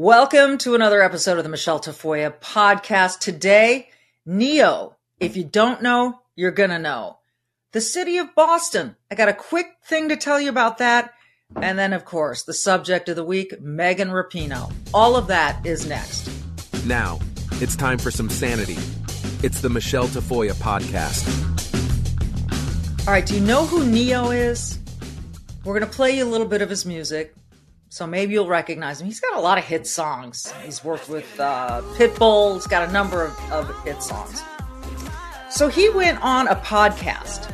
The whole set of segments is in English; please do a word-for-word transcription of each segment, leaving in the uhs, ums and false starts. Welcome to another episode of the Michelle Tafoya podcast. Today, Ne-Yo. If you don't know, you're going to know. The city of Boston. I got a quick thing to tell you about that. And then, of course, the subject of the week, Megan Rapinoe. All of that is next. Now, it's time for some sanity. It's the Michelle Tafoya podcast. All right, do you know who Ne-Yo is? We're going to play you a little bit of his music. So maybe you'll recognize him. He's got a lot of hit songs. He's worked with uh, Pitbull. He's got a number of, of hit songs. So he went on a podcast,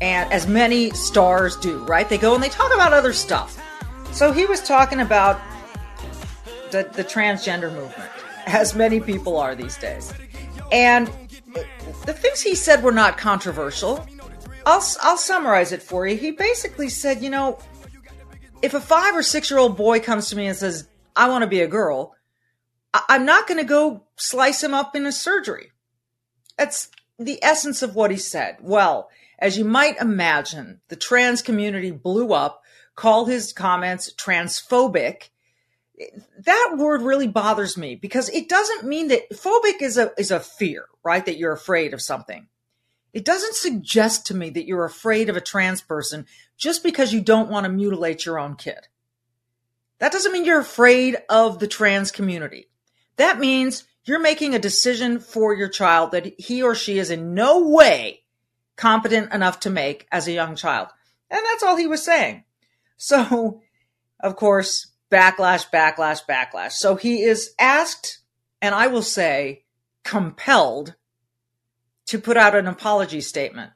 and as many stars do, right? They go and they talk about other stuff. So he was talking about the, the transgender movement, as many people are these days. And the things he said were not controversial. I'll, I'll summarize it for you. He basically said, you know, if a five or six-year-old boy comes to me and says, I want to be a girl, I- I'm not going to go slice him up in a surgery. That's the essence of what he said. Well, as you might imagine, the trans community blew up, called his comments transphobic. That word really bothers me because it doesn't mean that phobic is a is a fear, right? That you're afraid of something. It doesn't suggest to me that you're afraid of a trans person just because you don't want to mutilate your own kid. That doesn't mean you're afraid of the trans community. That means you're making a decision for your child that he or she is in no way competent enough to make as a young child. And that's all he was saying. So, of course, backlash, backlash, backlash. So he is asked, and I will say compelled, to put out an apology statement,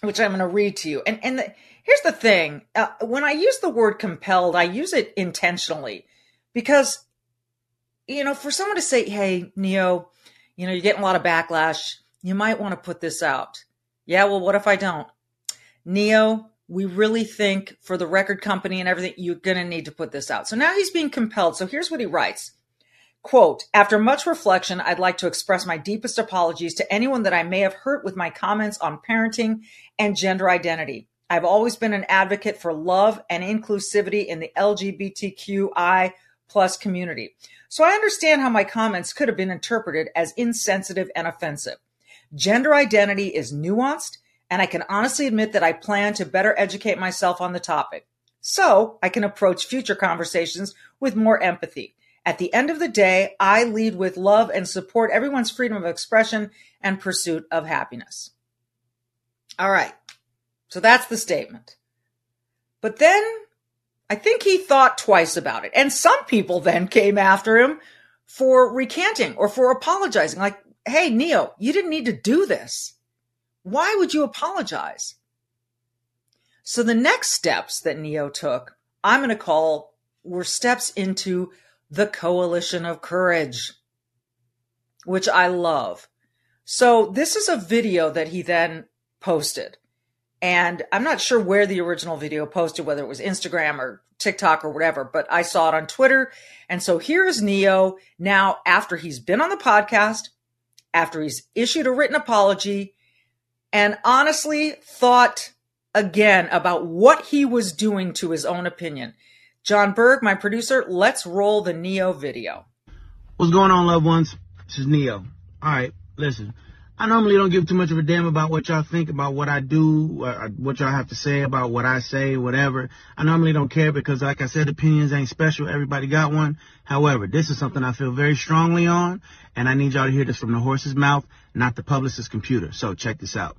which I'm going to read to you. And and the, here's the thing. Uh, when I use the word compelled, I use it intentionally because, you know, for someone to say, hey, Ne-Yo, you know, you're getting a lot of backlash. You might want to put this out. Yeah, well, what if I don't? Ne-Yo, we really think for the record company and everything, you're going to need to put this out. So now he's being compelled. So here's what he writes. Quote, after much reflection, I'd like to express my deepest apologies to anyone that I may have hurt with my comments on parenting and gender identity. I've always been an advocate for love and inclusivity in the L G B T Q I plus community. So I understand how my comments could have been interpreted as insensitive and offensive. Gender identity is nuanced, and I can honestly admit that I plan to better educate myself on the topic so I can approach future conversations with more empathy. At the end of the day, I lead with love and support everyone's freedom of expression and pursuit of happiness. All right. So that's the statement. But then I think he thought twice about it. And some people then came after him for recanting or for apologizing. Like, hey, Ne-Yo, you didn't need to do this. Why would you apologize? So the next steps that Ne-Yo took, I'm going to call, were steps into the Coalition of Courage, which I love. So this is a video that he then posted. And I'm not sure where the original video posted, whether it was Instagram or TikTok or whatever, but I saw it on Twitter. And so here is Ne-Yo now after he's been on the podcast, after he's issued a written apology, and honestly thought again about what he was doing to his own opinion. John Berg, my producer, let's roll the Ne-Yo video. What's going on, loved ones? This is Ne-Yo. All right, listen. I normally don't give too much of a damn about what y'all think, about what I do, or what y'all have to say about what I say, whatever. I normally don't care because, like I said, opinions ain't special. Everybody got one. However, this is something I feel very strongly on, and I need y'all to hear this from the horse's mouth, not the publicist's computer. So check this out.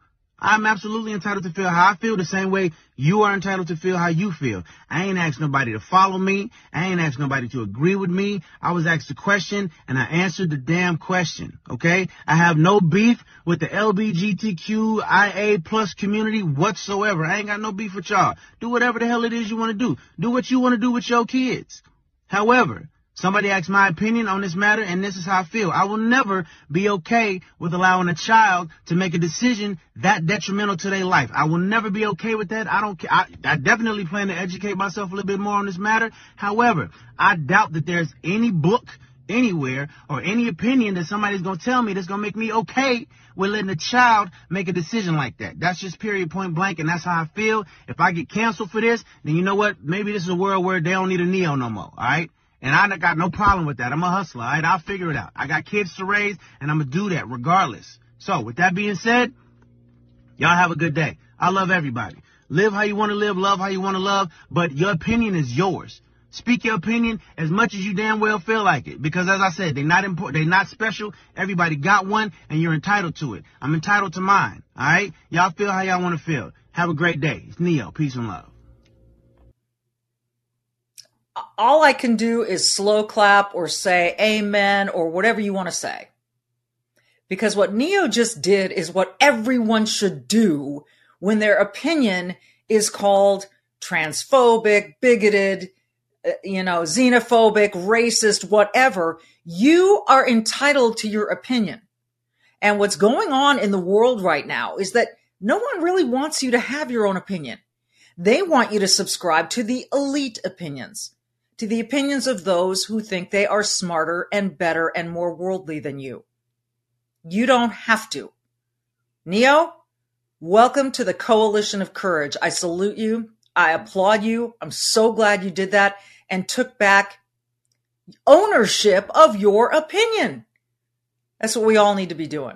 I'm absolutely entitled to feel how I feel the same way you are entitled to feel how you feel. I ain't asked nobody to follow me. I ain't asked nobody to agree with me. I was asked a question and I answered the damn question. Okay? I have no beef with the LGBTQIA plus community whatsoever. I ain't got no beef with y'all. Do whatever the hell it is you want to do. Do what you want to do with your kids. However, somebody asked my opinion on this matter, and this is how I feel. I will never be okay with allowing a child to make a decision that detrimental to their life. I will never be okay with that. I don't care. I, I definitely plan to educate myself a little bit more on this matter. However, I doubt that there's any book anywhere or any opinion that somebody's going to tell me that's going to make me okay with letting a child make a decision like that. That's just period, point blank, and that's how I feel. If I get canceled for this, then you know what? Maybe this is a world where they don't need a Ne-Yo no more, all right? And I got no problem with that. I'm a hustler, all right? I'll figure it out. I got kids to raise, and I'm going to do that regardless. So, with that being said, y'all have a good day. I love everybody. Live how you want to live, love how you want to love, but your opinion is yours. Speak your opinion as much as you damn well feel like it. Because as I said, they're not important. They're not special. Everybody got one, and you're entitled to it. I'm entitled to mine, all right? Y'all feel how y'all want to feel. Have a great day. It's Ne-Yo. Peace and love. All I can do is slow clap or say amen or whatever you want to say. Because what Ne-Yo just did is what everyone should do when their opinion is called transphobic, bigoted, you know, xenophobic, racist, whatever. You are entitled to your opinion. And what's going on in the world right now is that no one really wants you to have your own opinion. They want you to subscribe to the elite opinions, to the opinions of those who think they are smarter and better and more worldly than you. You don't have to. Ne-Yo, welcome to the coalition of courage. I salute you. I applaud you. I'm so glad you did that and took back ownership of your opinion. That's what we all need to be doing.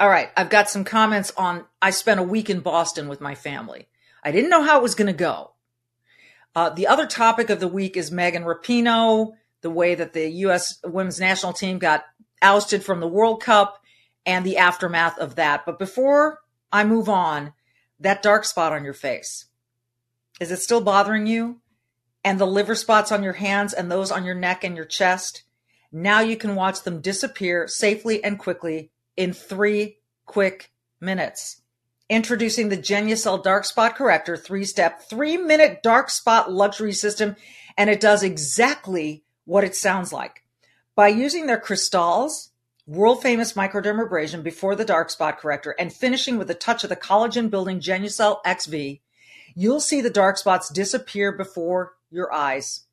All right, I've got some comments on, I spent a week in Boston with my family. I didn't know how it was going to go. Uh, the other topic of the week is Megan Rapinoe, the way that the U S women's national team got ousted from the World Cup and the aftermath of that. But before I move on, that dark spot on your face, is it still bothering you? And the liver spots on your hands and those on your neck and your chest? Now you can watch them disappear safely and quickly in three quick minutes. Introducing the Genucel Dark Spot Corrector three-step, three-minute dark spot luxury system, and it does exactly what it sounds like. By using their Cristal's world-famous microdermabrasion before the dark spot corrector and finishing with a touch of the collagen-building Genucel X V, you'll see the dark spots disappear before your eyes.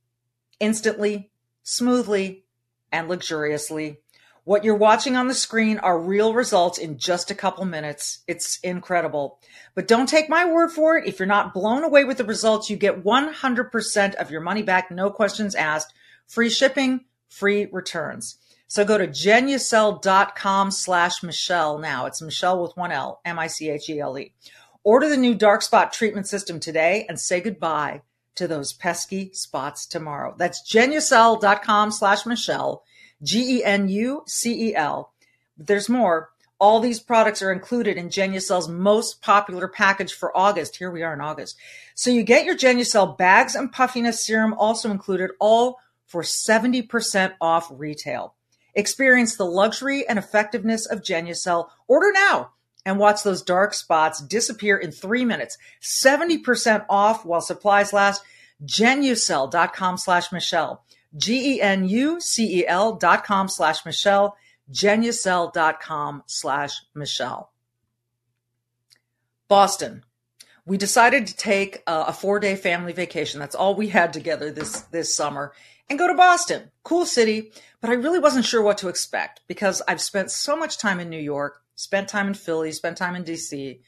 Instantly, smoothly, and luxuriously. What you're watching on the screen are real results in just a couple minutes. It's incredible. But don't take my word for it. If you're not blown away with the results, you get one hundred percent of your money back, no questions asked, free shipping, free returns. So go to Genucel.com slash Michelle now. It's Michelle with one L, M I C H E L E. Order the new Dark Spot Treatment System today and say goodbye to those pesky spots tomorrow. That's Genucel.com slash Michelle. G E N U C E L. There's more. All these products are included in Genucel's most popular package for August. Here we are in August. So you get your Genucel bags and puffiness serum also included, all for seventy percent off retail. Experience the luxury and effectiveness of Genucel. Order now and watch those dark spots disappear in three minutes. seventy percent off while supplies last. Genucel.com slash Michelle. G-E-N-U-C-E-L dot com slash Michelle. Genucel.com slash Michelle. Boston. We decided to take a, a four-day family vacation. That's all we had together this, this summer. And go to Boston. Cool city. But I really wasn't sure what to expect because I've spent so much time in New York, spent time in Philly, spent time in D C,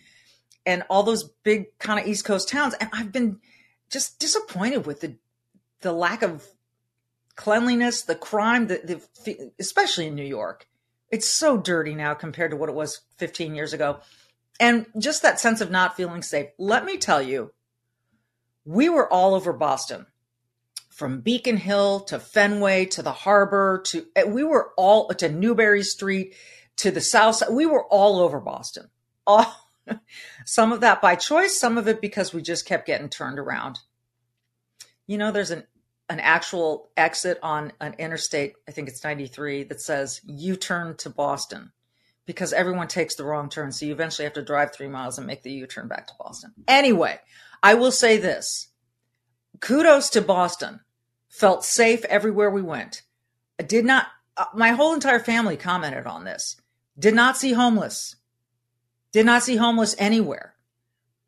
and all those big kind of East Coast towns. And I've been just disappointed with the the lack of cleanliness, the crime, the, the especially in New York. It's so dirty now compared to what it was fifteen years ago. And just that sense of not feeling safe. Let me tell you, we were all over Boston. From Beacon Hill to Fenway to the harbor to, we were all, to Newberry Street to the south side. We were all over Boston. All, some of that by choice, some of it because we just kept getting turned around. You know, there's an, an actual exit on an interstate, I think it's ninety-three, that says U-turn to Boston because everyone takes the wrong turn. So you eventually have to drive three miles and make the U-turn back to Boston. Anyway, I will say this. Kudos to Boston. Felt safe everywhere we went. I did not, uh, my whole entire family commented on this. Did not see homeless. Did not see homeless anywhere.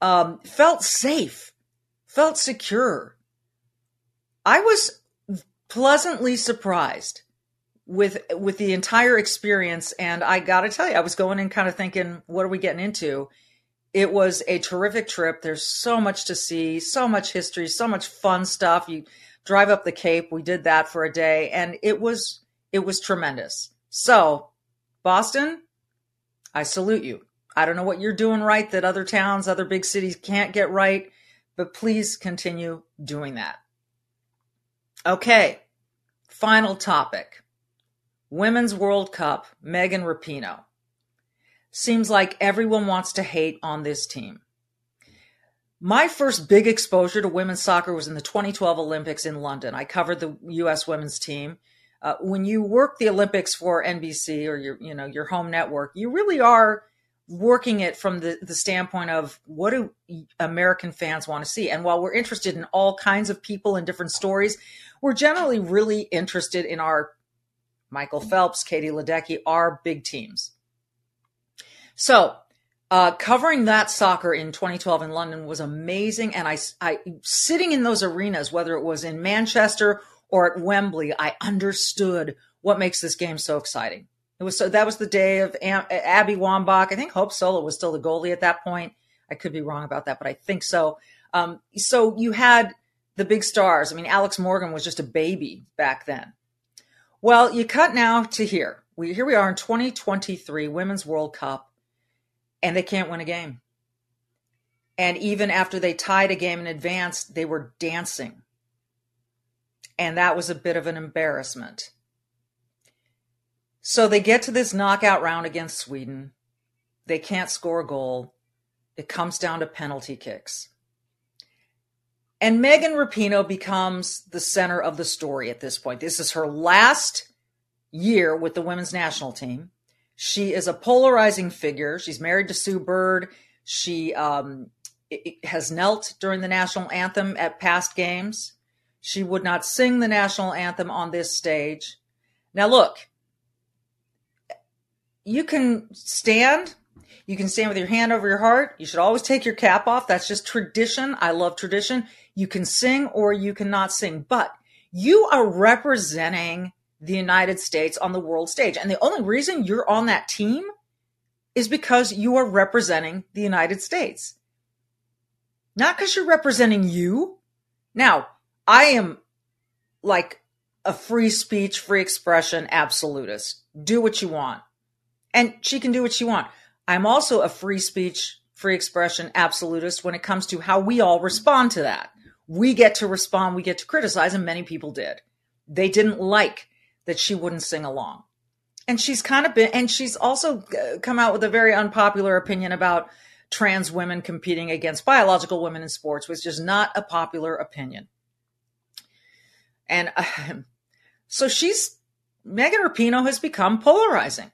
Um, felt safe. Felt secure. I was pleasantly surprised with, with the entire experience. And I got to tell you, I was going in kind of thinking, what are we getting into? It was a terrific trip. There's so much to see, so much history, so much fun stuff. You drive up the Cape. We did that for a day and it was, it was tremendous. So Boston, I salute you. I don't know what you're doing right that other towns, other big cities can't get right, but please continue doing that. Okay. Final topic. Women's World Cup, Megan Rapinoe. Seems like everyone wants to hate on this team. My first big exposure to women's soccer was in the twenty twelve Olympics in London. I covered the U S women's team. Uh, when you work the Olympics for N B C or your, you know, your home network, you really are working it from the, the standpoint of what do American fans want to see? And while we're interested in all kinds of people and different stories, we're generally really interested in our Michael Phelps, Katie Ledecky, our big teams. So uh, covering that soccer in twenty twelve in London was amazing. And I, I, sitting in those arenas, whether it was in Manchester or at Wembley, I understood what makes this game so exciting. It was so that was the day of Am- Abby Wambach. I think Hope Solo was still the goalie at that point. I could be wrong about that, but I think so. Um, so you had the big stars. I mean, Alex Morgan was just a baby back then. Well, you cut now to here. We, here we are in twenty twenty-three Women's World Cup. And they can't win a game. And even after they tied a game in advance, they were dancing. And that was a bit of an embarrassment. So they get to this knockout round against Sweden. They can't score a goal. It comes down to penalty kicks. And Megan Rapinoe becomes the center of the story at this point. This is her last year with the women's national team. She is a polarizing figure. She's married to Sue Bird. She um, has knelt during the national anthem at past games. She would not sing the national anthem on this stage. Now, look, you can stand. You can stand with your hand over your heart. You should always take your cap off. That's just tradition. I love tradition. You can sing or you cannot sing, but you are representing the United States on the world stage. And the only reason you're on that team is because you are representing the United States. Not because you're representing you. Now, I am like a free speech, free expression absolutist. Do what you want. And she can do what she wants. I'm also a free speech, free expression absolutist when it comes to how we all respond to that. We get to respond, we get to criticize, and many people did. They didn't like that she wouldn't sing along. And she's kind of been, and she's also come out with a very unpopular opinion about trans women competing against biological women in sports, which is not a popular opinion. And uh, so she's, Megan Rapinoe has become polarizing.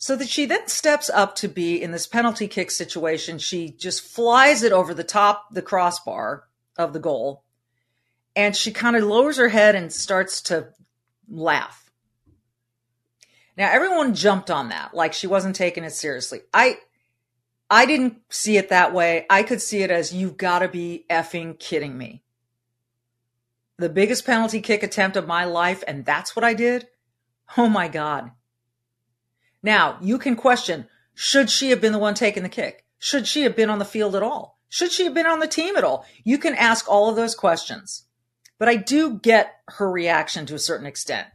So that she then steps up to be in this penalty kick situation. She just flies it over the top, the crossbar of the goal. And she kind of lowers her head and starts to laugh. Now, everyone jumped on that, like she wasn't taking it seriously. I I didn't see it that way. I could see it as, you've got to be effing kidding me. The biggest penalty kick attempt of my life, and that's what I did? Oh, my God. Now, you can question, should she have been the one taking the kick? Should she have been on the field at all? Should she have been on the team at all? You can ask all of those questions. But I do get her reaction to a certain extent.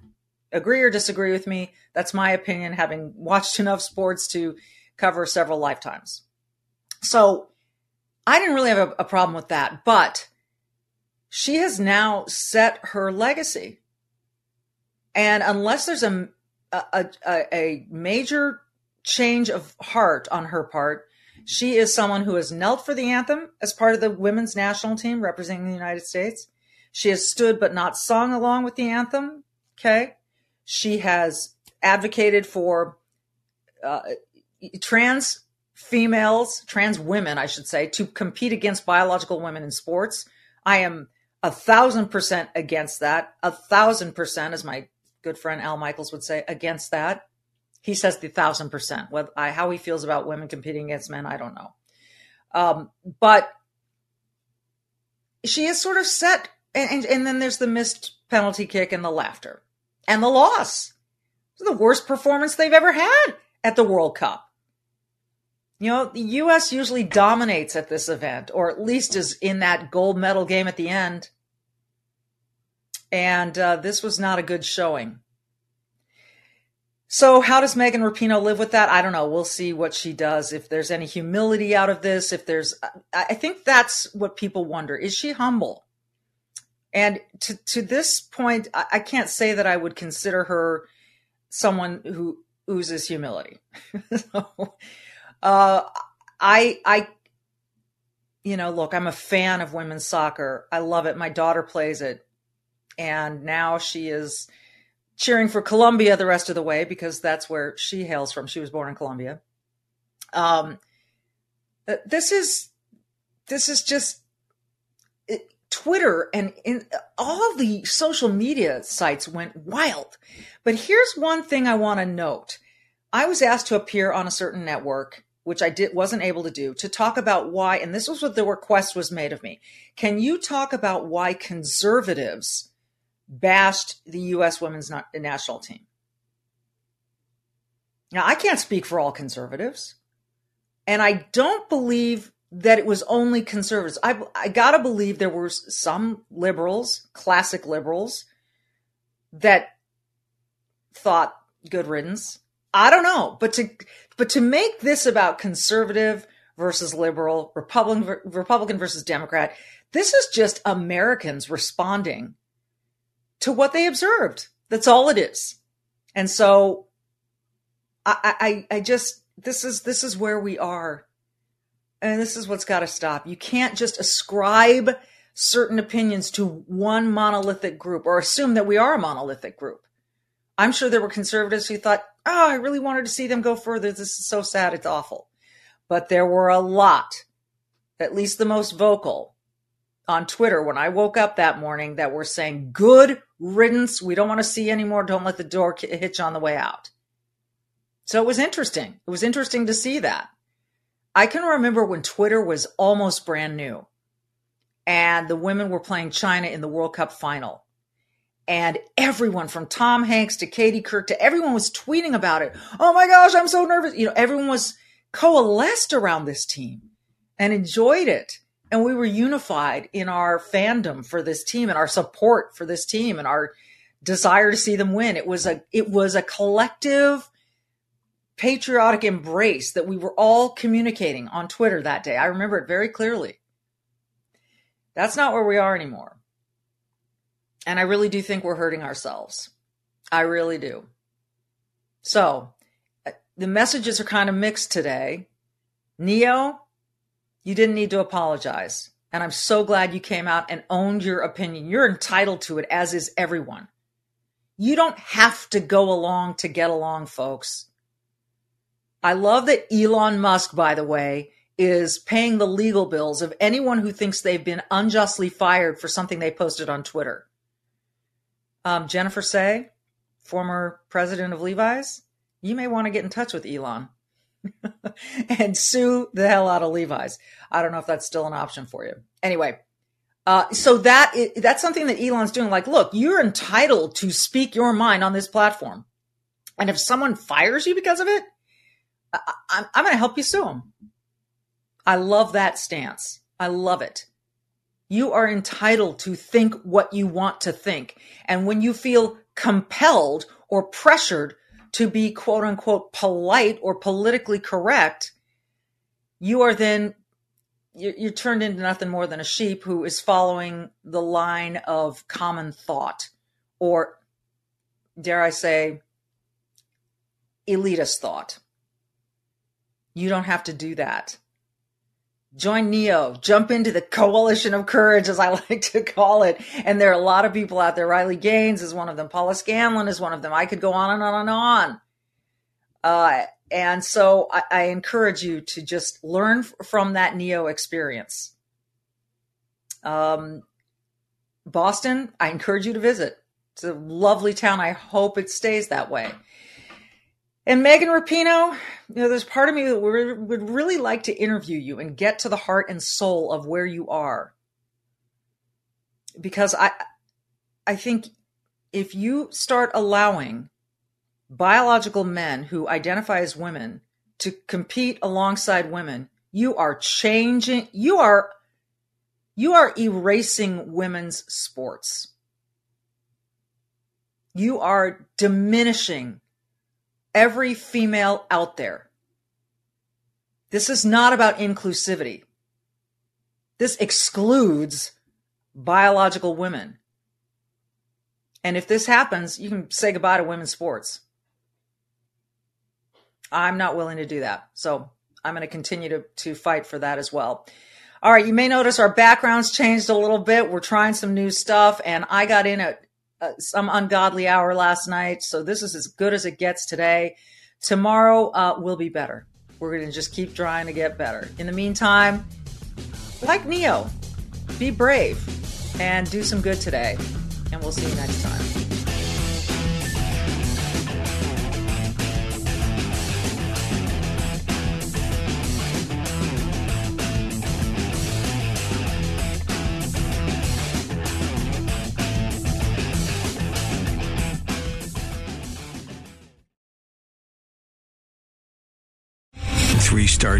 Agree or disagree with me? That's my opinion, having watched enough sports to cover several lifetimes. So I didn't really have a, a problem with that. But she has now set her legacy. And unless there's a A, a, a major change of heart on her part, she is someone who has knelt for the anthem as part of the women's national team representing the United States. She has stood but not sung along with the anthem. Okay. She has advocated for uh, trans females, trans women, I should say, to compete against biological women in sports. I am a thousand percent against that. A thousand percent is my good friend Al Michaels would say, against that. He says the thousand percent. What, I, how he feels about women competing against men, I don't know. Um, but she is sort of set, and, and, and then there's the missed penalty kick and the laughter and the loss. It's the worst performance they've ever had at the World Cup. You know, the U S usually dominates at this event, or at least is in that gold medal game at the end. And uh, this was not a good showing. So how does Megan Rapinoe live with that? I don't know. We'll see what she does. If there's any humility out of this, if there's, I think that's what people wonder. Is she humble? And to, to this point, I, I can't say that I would consider her someone who oozes humility. so, uh, I, I, you know, look, I'm a fan of women's soccer. I love it. My daughter plays it. And now she is cheering for Colombia the rest of the way, because that's where she hails from. She was born in Colombia. Um, this is this is just it, Twitter and in, all the social media sites went wild. But here's one thing I want to note. I was asked to appear on a certain network, which I did, wasn't able to do, to talk about why, and this was what the request was made of me. Can you talk about why conservatives bashed the U S women's national team? Now, I can't speak for all conservatives, and I don't believe that it was only conservatives. I, I gotta believe there were some liberals, classic liberals, that thought good riddance. I don't know, but to but to make this about conservative versus liberal, Republican Republican versus Democrat, this is just Americans responding to what they observed. That's all it is. And so I, I, I just, this is, this is where we are. And this is what's got to stop. You can't just ascribe certain opinions to one monolithic group, or assume that we are a monolithic group. I'm sure there were conservatives who thought, oh, I really wanted to see them go further. This is so sad. It's awful. But there were a lot, at least the most vocal on Twitter when I woke up that morning, that were saying, good riddance. We don't want to see anymore. Don't let the door hitch on the way out. So it was interesting. It was interesting to see that. I can remember when Twitter was almost brand new and the women were playing China in the World Cup final. And everyone, from Tom Hanks to Katie Kirk to everyone, was tweeting about it. Oh my gosh, I'm so nervous. You know, everyone was coalesced around this team and enjoyed it. And we were unified in our fandom for this team and our support for this team and our desire to see them win. It was a, it was a collective patriotic embrace that we were all communicating on Twitter that day. I remember it very clearly. That's not where we are anymore. And I really do think we're hurting ourselves. I really do. So the messages are kind of mixed today. Ne-Yo, you didn't need to apologize. And I'm so glad you came out and owned your opinion. You're entitled to it, as is everyone. You don't have to go along to get along, folks. I love that Elon Musk, by the way, is paying the legal bills of anyone who thinks they've been unjustly fired for something they posted on Twitter. Um, Jennifer Say, former president of Levi's, you may want to get in touch with Elon and sue the hell out of Levi's. I don't know if that's still an option for you. Anyway, uh, so that is, that's something that Elon's doing. Like, look, you're entitled to speak your mind on this platform. And if someone fires you because of it, I, I'm, I'm going to help you sue them. I love that stance. I love it. You are entitled to think what you want to think. And when you feel compelled or pressured to be quote unquote polite or politically correct, you are then, you're, you're turned into nothing more than a sheep who is following the line of common thought, or dare I say, elitist thought. You don't have to do that. Join Ne-Yo, jump into the coalition of courage, as I like to call it. And there are a lot of people out there. Riley Gaines is one of them. Paula Scanlon is one of them. I could go on and on and on. Uh, and so I, I encourage you to just learn f- from that Ne-Yo experience. Um, Boston, I encourage you to visit. It's a lovely town. I hope it stays that way. And Megan Rapinoe, you know, there's part of me that would really like to interview you and get to the heart and soul of where you are. Because I, I think if you start allowing biological men who identify as women to compete alongside women, you are changing, you are, you are erasing women's sports. You are diminishing every female out there. This is not about inclusivity. This excludes biological women. And if this happens, you can say goodbye to women's sports. I'm not willing to do that. So I'm going to continue to, to fight for that as well. All right. You may notice our backgrounds changed a little bit. We're trying some new stuff, and I got in at some ungodly hour last night. So this is as good as it gets today. Tomorrow uh, will be better. We're going to just keep trying to get better. In the meantime, like Ne-Yo, be brave and do some good today. And we'll see you next time. Three-star